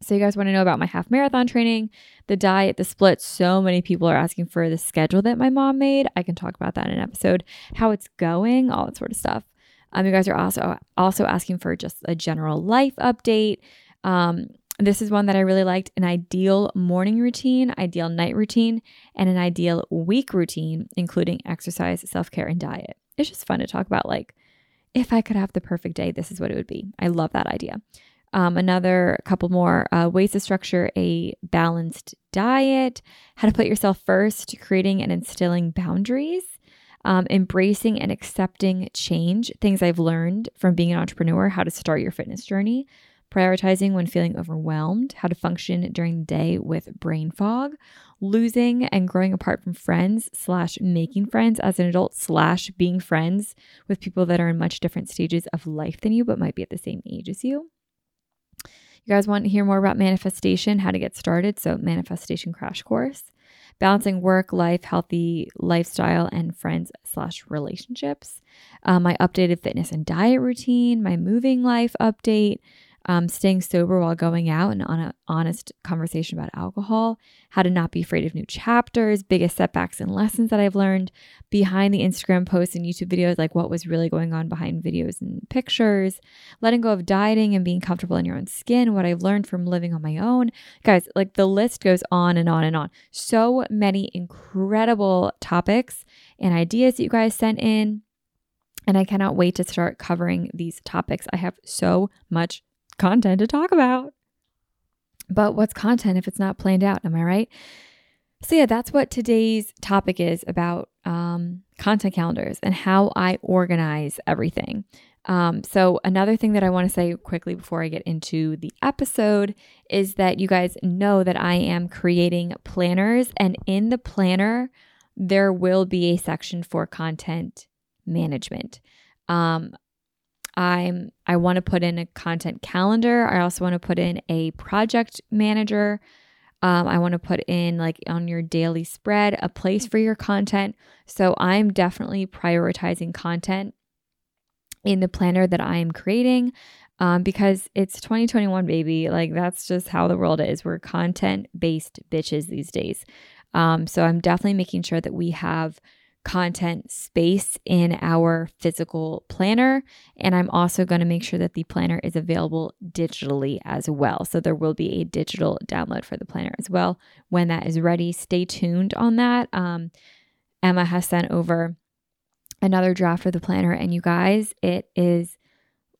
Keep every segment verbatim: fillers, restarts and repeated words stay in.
So you guys want to know about my half marathon training, the diet, the split. So many people are asking for the schedule that my mom made. I can talk about that in an episode, how it's going, all that sort of stuff. Um, you guys are also, also asking for just a general life update. Um, this is one that I really liked, an ideal morning routine, ideal night routine, and an ideal week routine, including exercise, self-care, and diet. It's just fun to talk about, like, if I could have the perfect day, this is what it would be. I love that idea. Um, another couple more uh, ways to structure a balanced diet, how to put yourself first, creating and instilling boundaries, um, embracing and accepting change, things I've learned from being an entrepreneur, how to start your fitness journey, prioritizing when feeling overwhelmed, how to function during the day with brain fog, losing and growing apart from friends slash making friends as an adult slash being friends with people that are in much different stages of life than you, but might be at the same age as you. You guys want to hear more about manifestation, how to get started. So manifestation crash course, balancing work, life, healthy lifestyle, and friends slash relationships. Um, my updated fitness and diet routine, my moving life update, Um, staying sober while going out, and on an honest conversation about alcohol, how to not be afraid of new chapters, biggest setbacks and lessons that I've learned, behind the Instagram posts and YouTube videos, like what was really going on behind videos and pictures, letting go of dieting and being comfortable in your own skin, what I've learned from living on my own. Guys, like the list goes on and on and on. So many incredible topics and ideas that you guys sent in, and I cannot wait to start covering these topics. I have so much content to talk about. But what's content if it's not planned out? Am I right? So yeah, that's what today's topic is about, um, content calendars and how I organize everything. Um, so another thing that I want to say quickly before I get into the episode is that you guys know that I am creating planners, and in the planner, there will be a section for content management. Um, I'm, I want to put in a content calendar. I also want to put in a project manager. Um, I want to put in, like, on your daily spread, a place for your content. So I'm definitely prioritizing content in the planner that I am creating, um, because it's twenty twenty-one, baby. Like, that's just how the world is. We're content-based bitches these days. Um, so I'm definitely making sure that we have content space in our physical planner. And I'm also going to make sure that the planner is available digitally as well. So there will be a digital download for the planner as well. When that is ready, stay tuned on that. Um, Emma has sent over another draft of the planner, and you guys, it is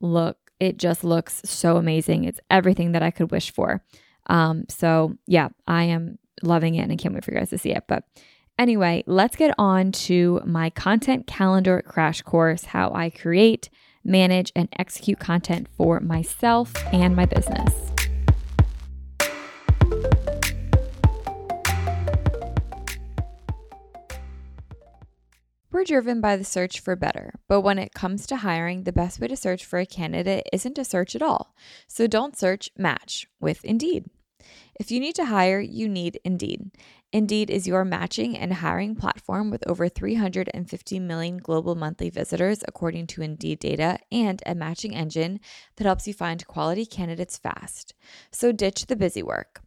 look, it just looks so amazing. It's everything that I could wish for. Um, so yeah, I am loving it, and I can't wait for you guys to see it. But anyway, let's get on to my content calendar crash course, how I create, manage, and execute content for myself and my business. We're driven by the search for better, but when it comes to hiring, the best way to search for a candidate isn't to search at all. So don't search, match with Indeed. If you need to hire, you need Indeed. Indeed is your matching and hiring platform with over three hundred fifty million global monthly visitors, according to Indeed data, and a matching engine that helps you find quality candidates fast. So ditch the busy work.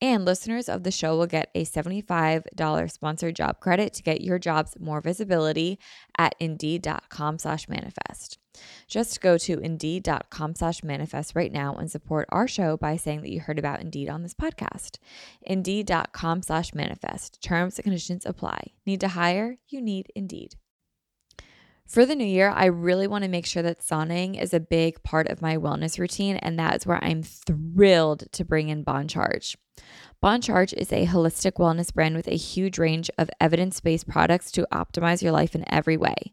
And listeners of the show will get a seventy-five dollars sponsored job credit to get your jobs more visibility at Indeed.com slash manifest. Just go to Indeed.com slash manifest right now and support our show by saying that you heard about Indeed on this podcast. Indeed.com slash manifest. Terms and conditions apply. Need to hire? You need Indeed. For the new year, I really want to make sure that saunaing is a big part of my wellness routine, and that's where I'm thrilled to bring in BonCharge. BonCharge is a holistic wellness brand with a huge range of evidence-based products to optimize your life in every way.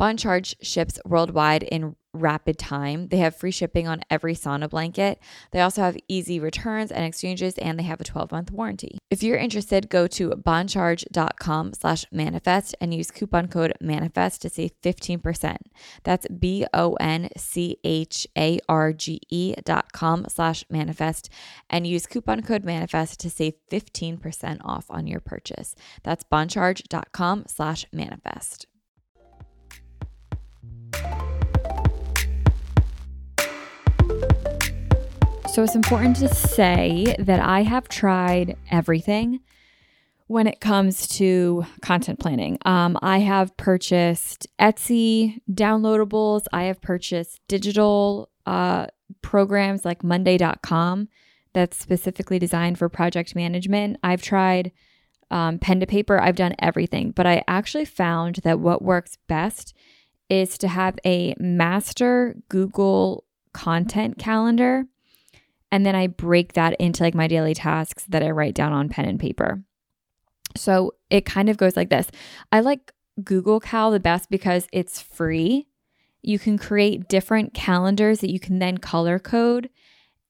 BonCharge ships worldwide in rapid time. They have free shipping on every sauna blanket. They also have easy returns and exchanges, and they have a twelve-month warranty. If you're interested, go to boncharge.com slash manifest and use coupon code manifest to save fifteen percent. That's B-O-N-C-H-A-R-G-E dot com slash manifest and use coupon code manifest to save fifteen percent off on your purchase. That's boncharge.com slash manifest. So it's important to say that I have tried everything when it comes to content planning. Um, I have purchased Etsy downloadables. I have purchased digital uh, programs like Monday dot com that's specifically designed for project management. I've tried um, pen to paper. I've done everything, but I actually found that what works best is to have a master Google content calendar. And then I break that into like my daily tasks that I write down on pen and paper. So it kind of goes like this. I like Google Cal the best because it's free. You can create different calendars that you can then color code,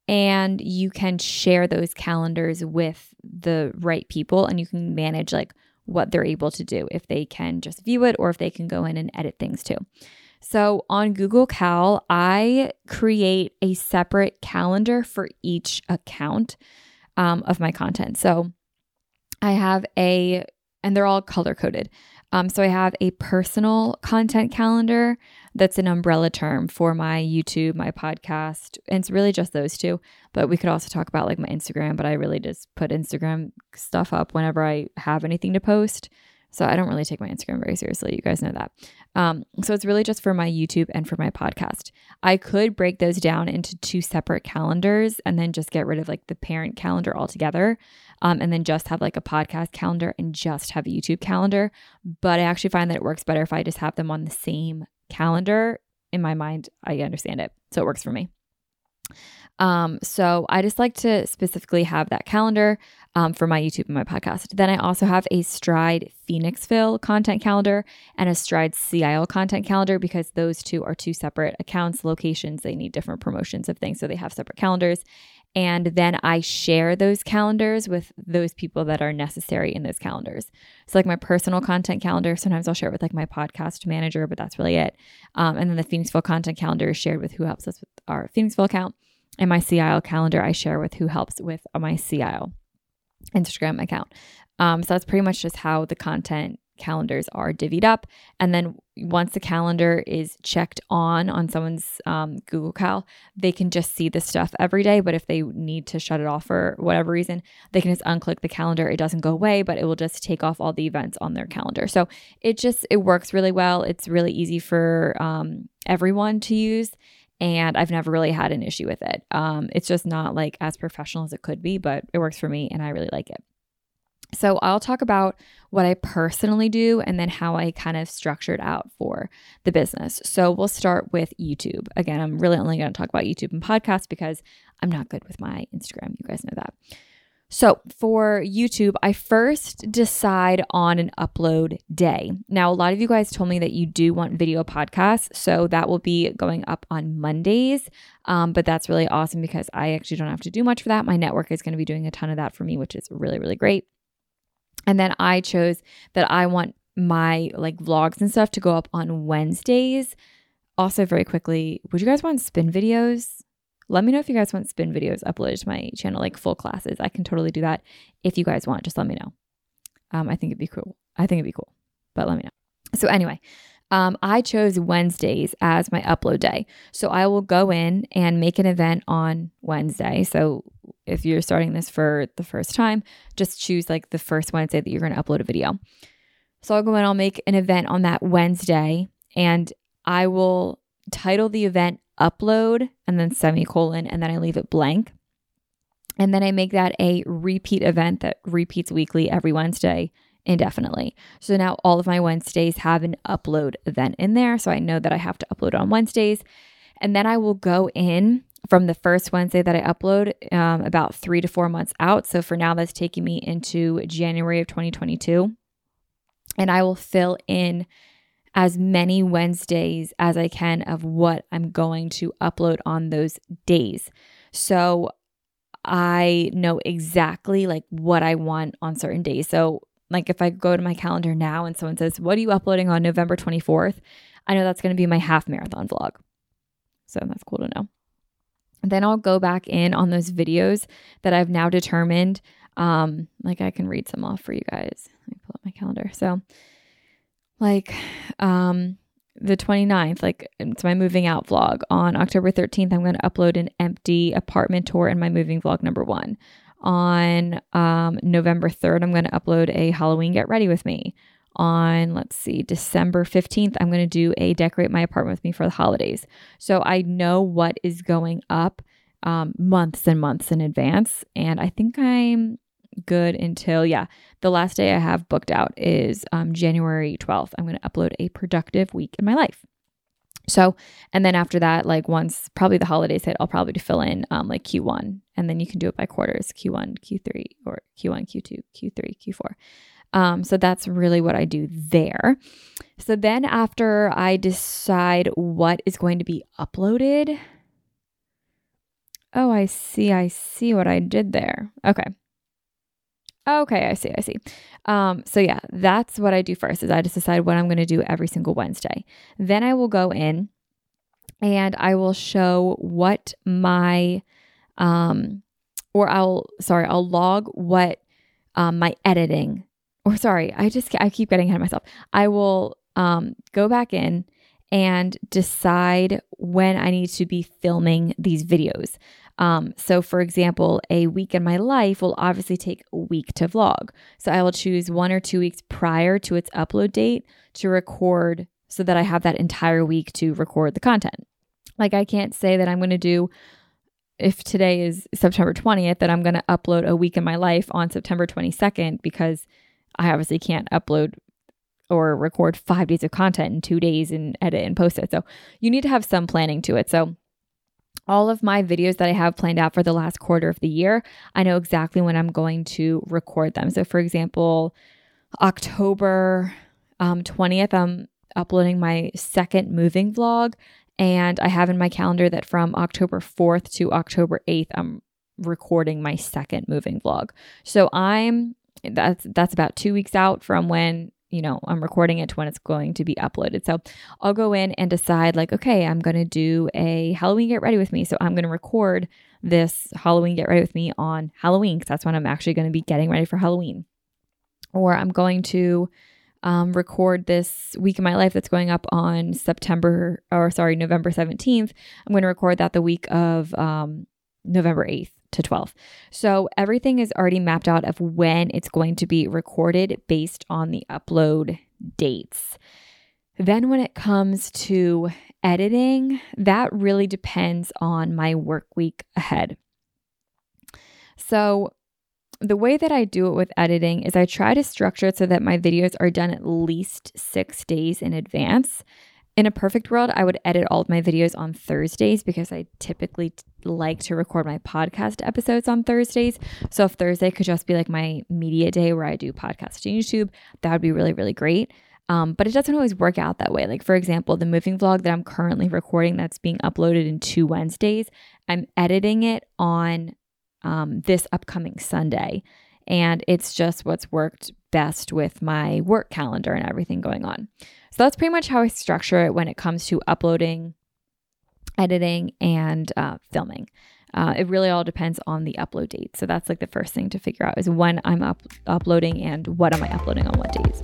and you can share those calendars with the right people, and you can manage like what they're able to do, if they can just view it or if they can go in and edit things too. So on Google Cal, I create a separate calendar for each account um, of my content. So I have a, and they're all color coded. Um, so I have a personal content calendar that's an umbrella term for my YouTube, my podcast, and it's really just those two. But we could also talk about like my Instagram, but I really just put Instagram stuff up whenever I have anything to post. So I don't really take my Instagram very seriously. You guys know that. Um, so it's really just for my YouTube and for my podcast. I could break those down into two separate calendars and then just get rid of like the parent calendar altogether. Um, and then just have like a podcast calendar and just have a YouTube calendar. But I actually find that it works better if I just have them on the same calendar. In my mind, I understand it. So it works for me. Um, so I just like to specifically have that calendar. um, for my YouTube and my podcast. Then I also have a Stride Phoenixville content calendar and a Stride C I L content calendar, because those two are two separate accounts, locations. They need different promotions of things, so they have separate calendars. And then I share those calendars with those people that are necessary in those calendars. So like my personal content calendar, sometimes I'll share it with like my podcast manager, but that's really it. Um, and then the Phoenixville content calendar is shared with who helps us with our Phoenixville account. And my C I L calendar I share with who helps with my C I L Instagram account. Um, so that's pretty much just how the content calendars are divvied up. And then once the calendar is checked on on someone's um, Google Cal, they can just see this stuff every day. But if they need to shut it off for whatever reason, they can just unclick the calendar. It doesn't go away, but it will just take off all the events on their calendar. So it just, it works really well. It's really easy for um, everyone to use. And I've never really had an issue with it. Um, it's just not like as professional as it could be, but it works for me and I really like it. So I'll talk about what I personally do and then how I kind of structured out for the business. So we'll start with YouTube. Again, I'm really only going to talk about YouTube and podcasts because I'm not good with my Instagram. You guys know that. So for YouTube, I first decide on an upload day. Now, a lot of you guys told me that you do want video podcasts, so that will be going up on Mondays, um, but that's really awesome because I actually don't have to do much for that. My network is going to be doing a ton of that for me, which is really, really great. And then I chose that I want my like vlogs and stuff to go up on Wednesdays. Also, very quickly, would you guys want spin videos? Let me know if you guys want spin videos uploaded to my channel, like full classes. I can totally do that if you guys want. Just let me know. Um, I think it'd be cool. I think it'd be cool, but let me know. So anyway, um, I chose Wednesdays as my upload day. So I will go in and make an event on Wednesday. So if you're starting this for the first time, just choose like the first Wednesday that you're going to upload a video. So I'll go in, I'll make an event on that Wednesday, and I will title the event upload and then semicolon, and then I leave it blank. And then I make that a repeat event that repeats weekly every Wednesday indefinitely. So now all of my Wednesdays have an upload event in there. So I know that I have to upload on Wednesdays. And then I will go in from the first Wednesday that I upload um, about three to four months out. So for now, that's taking me into January of twenty twenty-two. And I will fill in as many Wednesdays as I can of what I'm going to upload on those days. So I know exactly like what I want on certain days. So like if I go to my calendar now and someone says, what are you uploading on November twenty-fourth? I know that's going to be my half marathon vlog. So that's cool to know. Then I'll go back in on those videos that I've now determined. Um, like I can read some off for you guys. Let me pull up my calendar. So like um, the twenty-ninth, like it's my moving out vlog. On October thirteenth, I'm going to upload an empty apartment tour in my moving vlog number one. On um, November third, I'm going to upload a Halloween get ready with me. On, let's see, December fifteenth, I'm going to do a decorate my apartment with me for the holidays. So I know what is going up um, months and months in advance. And I think I'm good until, yeah, the last day I have booked out is um, January twelfth. I'm going to upload a productive week in my life. So, and then after that, like once probably the holidays hit, I'll probably fill in um, like Q one, and then you can do it by quarters, Q one, Q three, or Q one, Q two, Q three, Q four. Um, so that's really what I do there. So then after I decide what is going to be uploaded. Oh, I see. I see what I did there. Okay. Okay. I see. I see. Um, so yeah, that's what I do first is I just decide what I'm going to do every single Wednesday. Then I will go in and I will show what my, um, or I'll, sorry, I'll log what, um, my editing Or sorry, I just, I keep getting ahead of myself. I will um, go back in and decide when I need to be filming these videos. Um, so for example, a week in my life will obviously take a week to vlog. So I will choose one or two weeks prior to its upload date to record so that I have that entire week to record the content. Like I can't say that I'm going to do, if today is September twentieth, that I'm going to upload a week in my life on September twenty-second, because I obviously can't upload or record five days of content in two days and edit and post it. So you need to have some planning to it. So all of my videos that I have planned out for the last quarter of the year, I know exactly when I'm going to record them. So for example, October um, twentieth, I'm uploading my second moving vlog, and I have in my calendar that from October fourth to October eighth, I'm recording my second moving vlog. So I'm that's that's about two weeks out from when, you know, I'm recording it to when it's going to be uploaded. So I'll go in and decide like, okay, I'm going to do a Halloween Get Ready With Me. So I'm going to record this Halloween Get Ready With Me on Halloween, because that's when I'm actually going to be getting ready for Halloween. Or I'm going to um, record this week in my life that's going up on September or sorry, November seventeenth. I'm going to record that the week of um, November eighth to twelfth. So everything is already mapped out of when it's going to be recorded based on the upload dates. Then when it comes to editing, that really depends on my work week ahead. So the way that I do it with editing is I try to structure it so that my videos are done at least six days in advance. In a perfect world, I would edit all of my videos on Thursdays, because I typically t- like to record my podcast episodes on Thursdays. So if Thursday could just be like my media day where I do podcasts on YouTube, that would be really, really great. Um, but it doesn't always work out that way. Like for example, the moving vlog that I'm currently recording that's being uploaded in two Wednesdays, I'm editing it on um, this upcoming Sunday. And it's just what's worked best with my work calendar and everything going on. So that's pretty much how I structure it when it comes to uploading, editing, and uh, filming. Uh, it really all depends on the upload date. So that's like the first thing to figure out is when I'm up- uploading and what am I uploading on what days.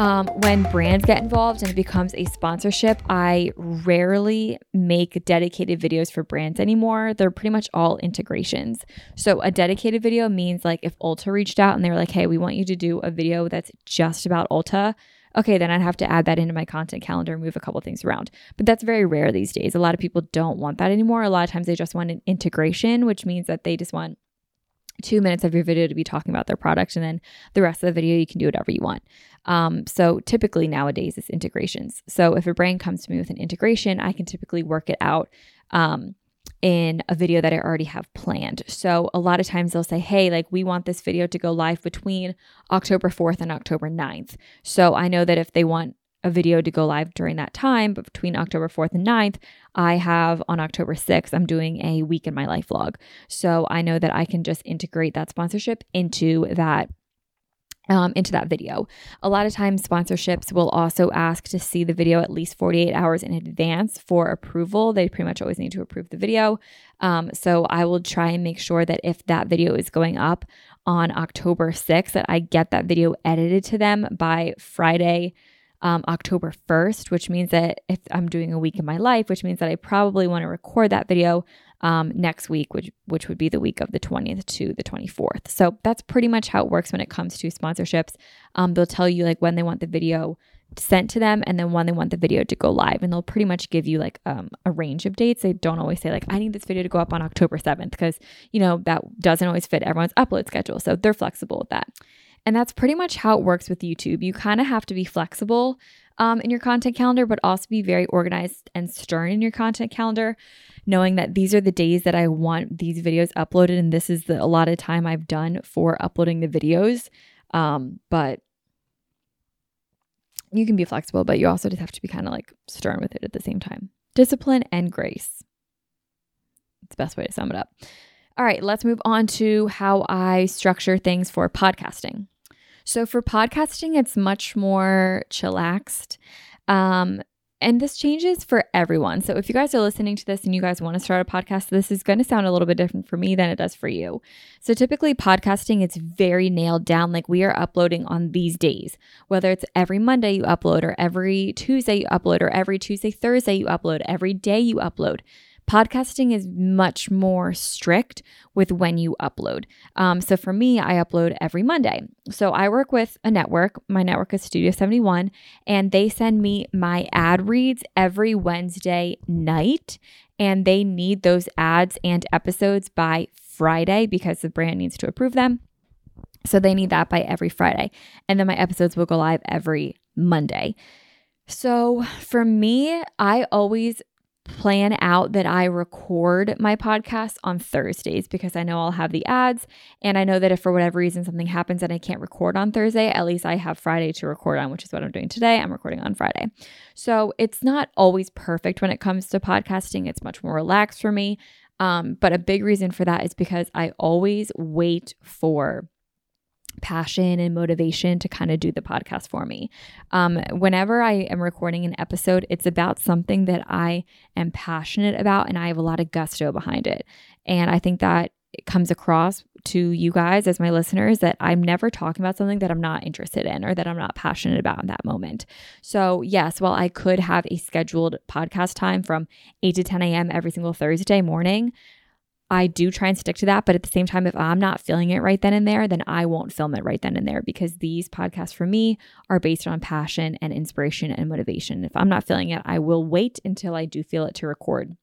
Um, when brands get involved and it becomes a sponsorship, I rarely make dedicated videos for brands anymore. They're pretty much all integrations. So a dedicated video means like if Ulta reached out and they were like, hey, we want you to do a video that's just about Ulta. Okay, then I'd have to add that into my content calendar and move a couple things around. But that's very rare these days. A lot of people don't want that anymore. A lot of times they just want an integration, which means that they just want two minutes of your video to be talking about their product, and then the rest of the video you can do whatever you want. Um, so typically nowadays it's integrations. So if a brand comes to me with an integration, I can typically work it out um, in a video that I already have planned. So a lot of times they'll say, hey, like we want this video to go live between October fourth and October ninth. So I know that if they want a video to go live during that time, but between October fourth and ninth, I have on October sixth, I'm doing a week in my life vlog. So I know that I can just integrate that sponsorship into that, um, into that video. A lot of times sponsorships will also ask to see the video at least forty-eight hours in advance for approval. They pretty much always need to approve the video. Um, so I will try and make sure that if that video is going up on October sixth, that I get that video edited to them by Friday, Um, October first, which means that if I'm doing a week in my life, which means that I probably want to record that video um, next week, which which would be the week of the twentieth to the twenty-fourth. So that's pretty much how it works when it comes to sponsorships. Um, they'll tell you like when they want the video sent to them and then when they want the video to go live. And they'll pretty much give you like um, a range of dates. They don't always say like, I need this video to go up on October seventh, because, you know, that doesn't always fit everyone's upload schedule. So they're flexible with that. And that's pretty much how it works with YouTube. You kind of have to be flexible um, in your content calendar, but also be very organized and stern in your content calendar, knowing that these are the days that I want these videos uploaded. And this is the, a lot of time I've done for uploading the videos. Um, but you can be flexible, but you also just have to be kind of like stern with it at the same time. Discipline and grace. It's the best way to sum it up. All right, let's move on to how I structure things for podcasting. So for podcasting, it's much more chillaxed. Um, and this changes for everyone. So if you guys are listening to this and you guys want to start a podcast, this is going to sound a little bit different for me than it does for you. So typically podcasting, it's very nailed down. Like we are uploading on these days, whether it's every Monday you upload or every Tuesday you upload or every Tuesday, Thursday you upload, every day you upload. Podcasting is much more strict with when you upload. Um, so for me, I upload every Monday. So I work with a network. My network is Studio seventy-one, and they send me my ad reads every Wednesday night. And they need those ads and episodes by Friday because the brand needs to approve them. So they need that by every Friday. And then my episodes will go live every Monday. So for me, I always plan out that I record my podcast on Thursdays because I know I'll have the ads, and I know that if for whatever reason something happens and I can't record on Thursday, at least I have Friday to record on, which is what I'm doing today. I'm recording on Friday. So it's not always perfect when it comes to podcasting. It's much more relaxed for me. Um, but a big reason for that is because I always wait for passion and motivation to kind of do the podcast for me. Um, whenever I am recording an episode, it's about something that I am passionate about and I have a lot of gusto behind it. And I think that it comes across to you guys as my listeners that I'm never talking about something that I'm not interested in or that I'm not passionate about in that moment. So yes, while I could have a scheduled podcast time from eight to ten a.m. every single Thursday morning, I do try and stick to that, but at the same time, if I'm not feeling it right then and there, then I won't film it right then and there because these podcasts for me are based on passion and inspiration and motivation. If I'm not feeling it, I will wait until I do feel it to record.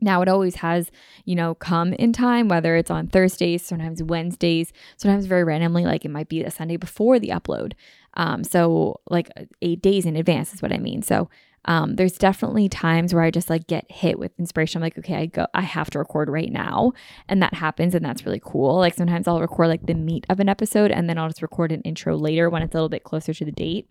Now, it always has, you know, come in time, whether it's on Thursdays, sometimes Wednesdays, sometimes very randomly, like it might be a Sunday before the upload. Um, so like eight days in advance is what I mean. So Um, there's definitely times where I just like get hit with inspiration. I'm like, okay, I go, I have to record right now. And that happens. And that's really cool. Like sometimes I'll record like the meat of an episode and then I'll just record an intro later when it's a little bit closer to the date.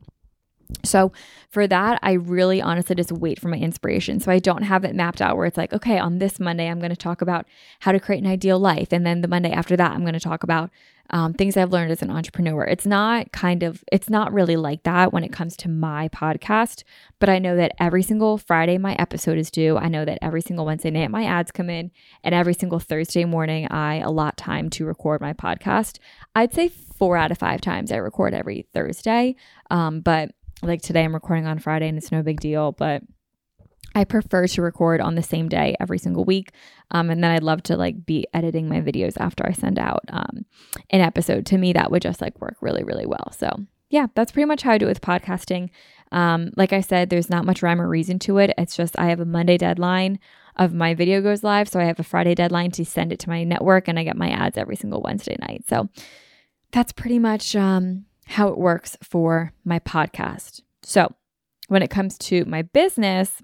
So for that, I really honestly just wait for my inspiration. So I don't have it mapped out where it's like, okay, on this Monday, I'm going to talk about how to create an ideal life. And then the Monday after that, I'm going to talk about um, things I've learned as an entrepreneur. It's not kind of, it's not really like that when it comes to my podcast, but I know that every single Friday, my episode is due. I know that every single Wednesday night, my ads come in, and every single Thursday morning, I allot time to record my podcast. I'd say four out of five times I record every Thursday. Um, but Like today I'm recording on Friday and it's no big deal, but I prefer to record on the same day every single week. Um, and then I'd love to like be editing my videos after I send out um, an episode. To me, that would just like work really, really well. So yeah, that's pretty much how I do it with podcasting. Um, like I said, there's not much rhyme or reason to it. It's just I have a Monday deadline of my video goes live. So I have a Friday deadline to send it to my network, and I get my ads every single Wednesday night. So that's pretty much... Um, how it works for my podcast. So when it comes to my business,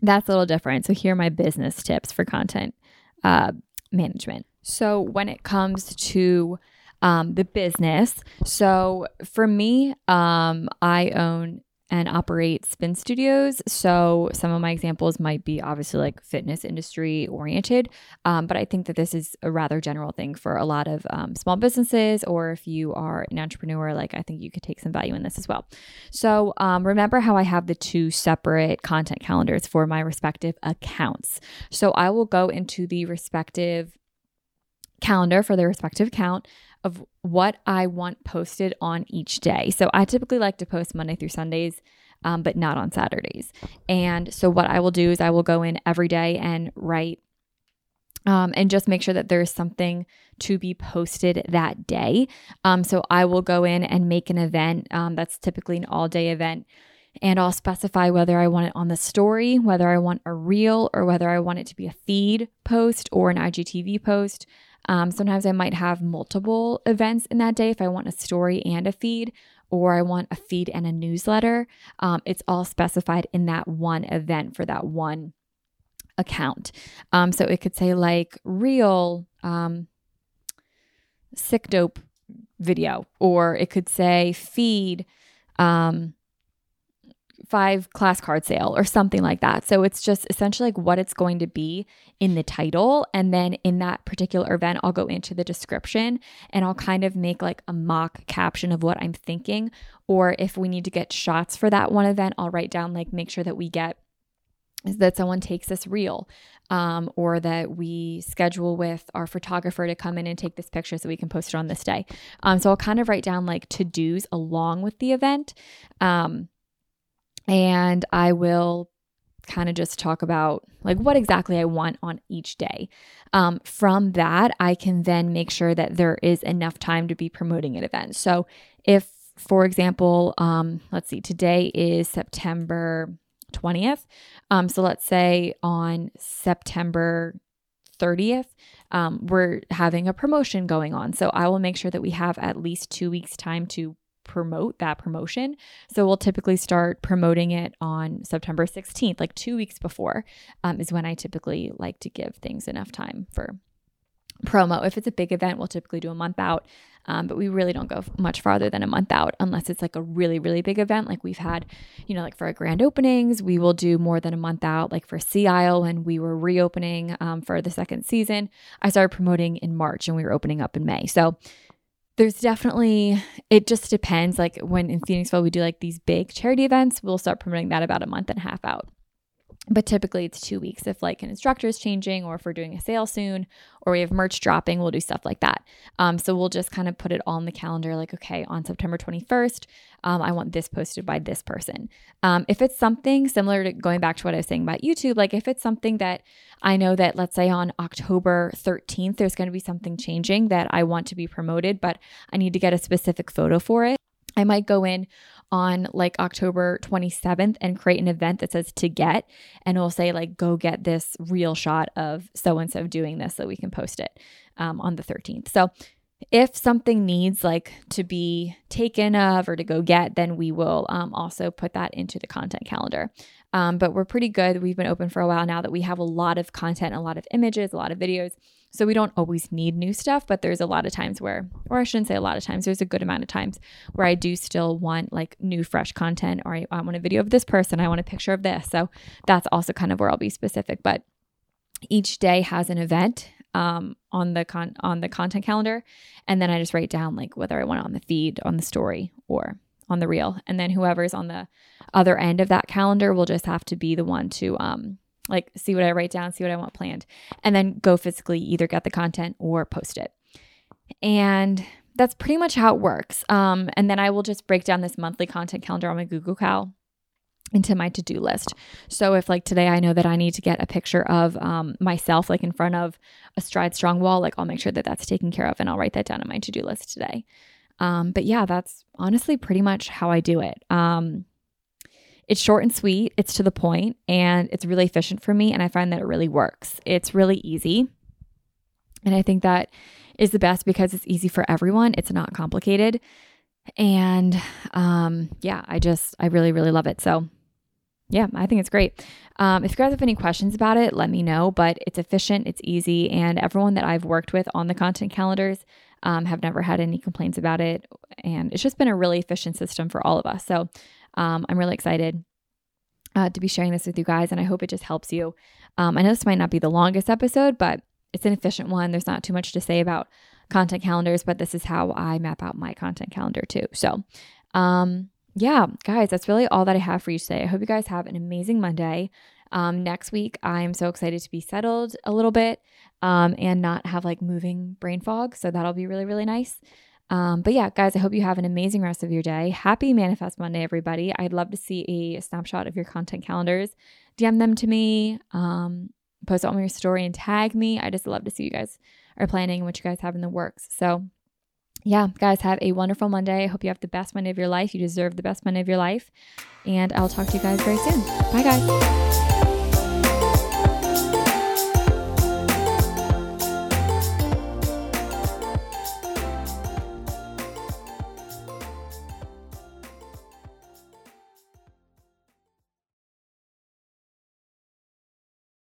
that's a little different. So here are my business tips for content uh, management. So when it comes to um, the business, so for me, um, I own and operate spin studios. So some of my examples might be obviously like fitness industry oriented, um, but I think that this is a rather general thing for a lot of um, small businesses, or if you are an entrepreneur, like I think you could take some value in this as well. So um, remember how I have the two separate content calendars for my respective accounts. So I will go into the respective calendar for their respective account of what I want posted on each day. So I typically like to post Monday through Sundays, um, but not on Saturdays. And so what I will do is I will go in every day and write um, and just make sure that there is something to be posted that day. Um, so I will go in and make an event. Um, that's typically an all-day event. And I'll specify whether I want it on the story, whether I want a reel, or whether I want it to be a feed post or an I G T V post. Um, sometimes I might have multiple events in that day if I want a story and a feed, or I want a feed and a newsletter. Um, it's all specified in that one event for that one account. Um, so it could say like real um, sick dope video, or it could say feed um, five class card sale or something like that. So it's just essentially like what it's going to be in the title. And then in that particular event, I'll go into the description and I'll kind of make like a mock caption of what I'm thinking. Or if we need to get shots for that one event, I'll write down like, make sure that we get that someone takes this reel, um, or that we schedule with our photographer to come in and take this picture so we can post it on this day. Um, so I'll kind of write down like to-dos along with the event. Um, And I will kind of just talk about like what exactly I want on each day. Um, from that, I can then make sure that there is enough time to be promoting an event. So if, for example, um, let's see, today is September twentieth. Um, so let's say on September thirtieth, um, we're having a promotion going on. So I will make sure that we have at least two weeks time to promote that promotion. So we'll typically start promoting it on September sixteenth, like two weeks before, um, is when I typically like to give things enough time for promo. If it's a big event, we'll typically do a month out, um, but we really don't go much farther than a month out unless it's like a really, really big event. Like we've had, you know, like for our grand openings, we will do more than a month out. Like for C I L, when we were reopening um, for the second season, I started promoting in March and we were opening up in May. So there's definitely, it just depends. Like when in Phoenixville, we do like these big charity events, we'll start promoting that about a month and a half out. But typically it's two weeks if like an instructor is changing or if we're doing a sale soon or we have merch dropping, we'll do stuff like that. Um, so we'll just kind of put it all on the calendar like, okay, on September twenty-first, um, I want this posted by this person. Um, if it's something similar to going back to what I was saying about YouTube, like if it's something that I know that let's say on October thirteenth, there's going to be something changing that I want to be promoted, but I need to get a specific photo for it. I might go in on like October twenty-seventh and create an event that says to get, and it'll say like, go get this real shot of so-and-so doing this so we can post it um, on the thirteenth. So if something needs like to be taken of or to go get, then we will um, also put that into the content calendar. Um, but we're pretty good. We've been open for a while now that we have a lot of content, a lot of images, a lot of videos. So we don't always need new stuff, but there's a lot of times where, or I shouldn't say a lot of times, there's a good amount of times where I do still want like new, fresh content, or I, I want a video of this person, I want a picture of this. So that's also kind of where I'll be specific, but each day has an event um, on the con- on the content calendar. And then I just write down like whether I want it on the feed, on the story, or on the reel. And then whoever's on the other end of that calendar will just have to be the one to, um, like see what I write down, see what I want planned, and then go physically either get the content or post it. And that's pretty much how it works. Um, and then I will just break down this monthly content calendar on my Google Cal into my to-do list. So if like today I know that I need to get a picture of um, myself like in front of a Stride Strong wall, like I'll make sure that that's taken care of and I'll write that down in my to-do list today. Um, but yeah, that's honestly pretty much how I do it. Um, It's short and sweet, it's to the point, and it's really efficient for me, and I find that it really works. It's really easy, and I think that is the best because it's easy for everyone. It's not complicated, and um, yeah, I just, I really, really love it. So yeah, I think it's great. Um, if you guys have any questions about it, let me know, but it's efficient, it's easy, and everyone that I've worked with on the content calendars um, have never had any complaints about it, and it's just been a really efficient system for all of us. So Um, I'm really excited uh, to be sharing this with you guys, and I hope it just helps you. Um, I know this might not be the longest episode, but it's an efficient one. There's not too much to say about content calendars, but this is how I map out my content calendar too. So um, yeah, guys, that's really all that I have for you today. I hope you guys have an amazing Monday. Um, next week, I'm so excited to be settled a little bit um, and not have like moving brain fog. So that'll be really, really nice. Um, but yeah, guys, I hope you have an amazing rest of your day. Happy Manifest Monday, everybody. I'd love to see a snapshot of your content calendars. D M them to me, um, post it on your story and tag me. I just love to see you guys are planning and what you guys have in the works. So yeah, guys, have a wonderful Monday. I hope you have the best Monday of your life. You deserve the best Monday of your life. And I'll talk to you guys very soon. Bye, guys.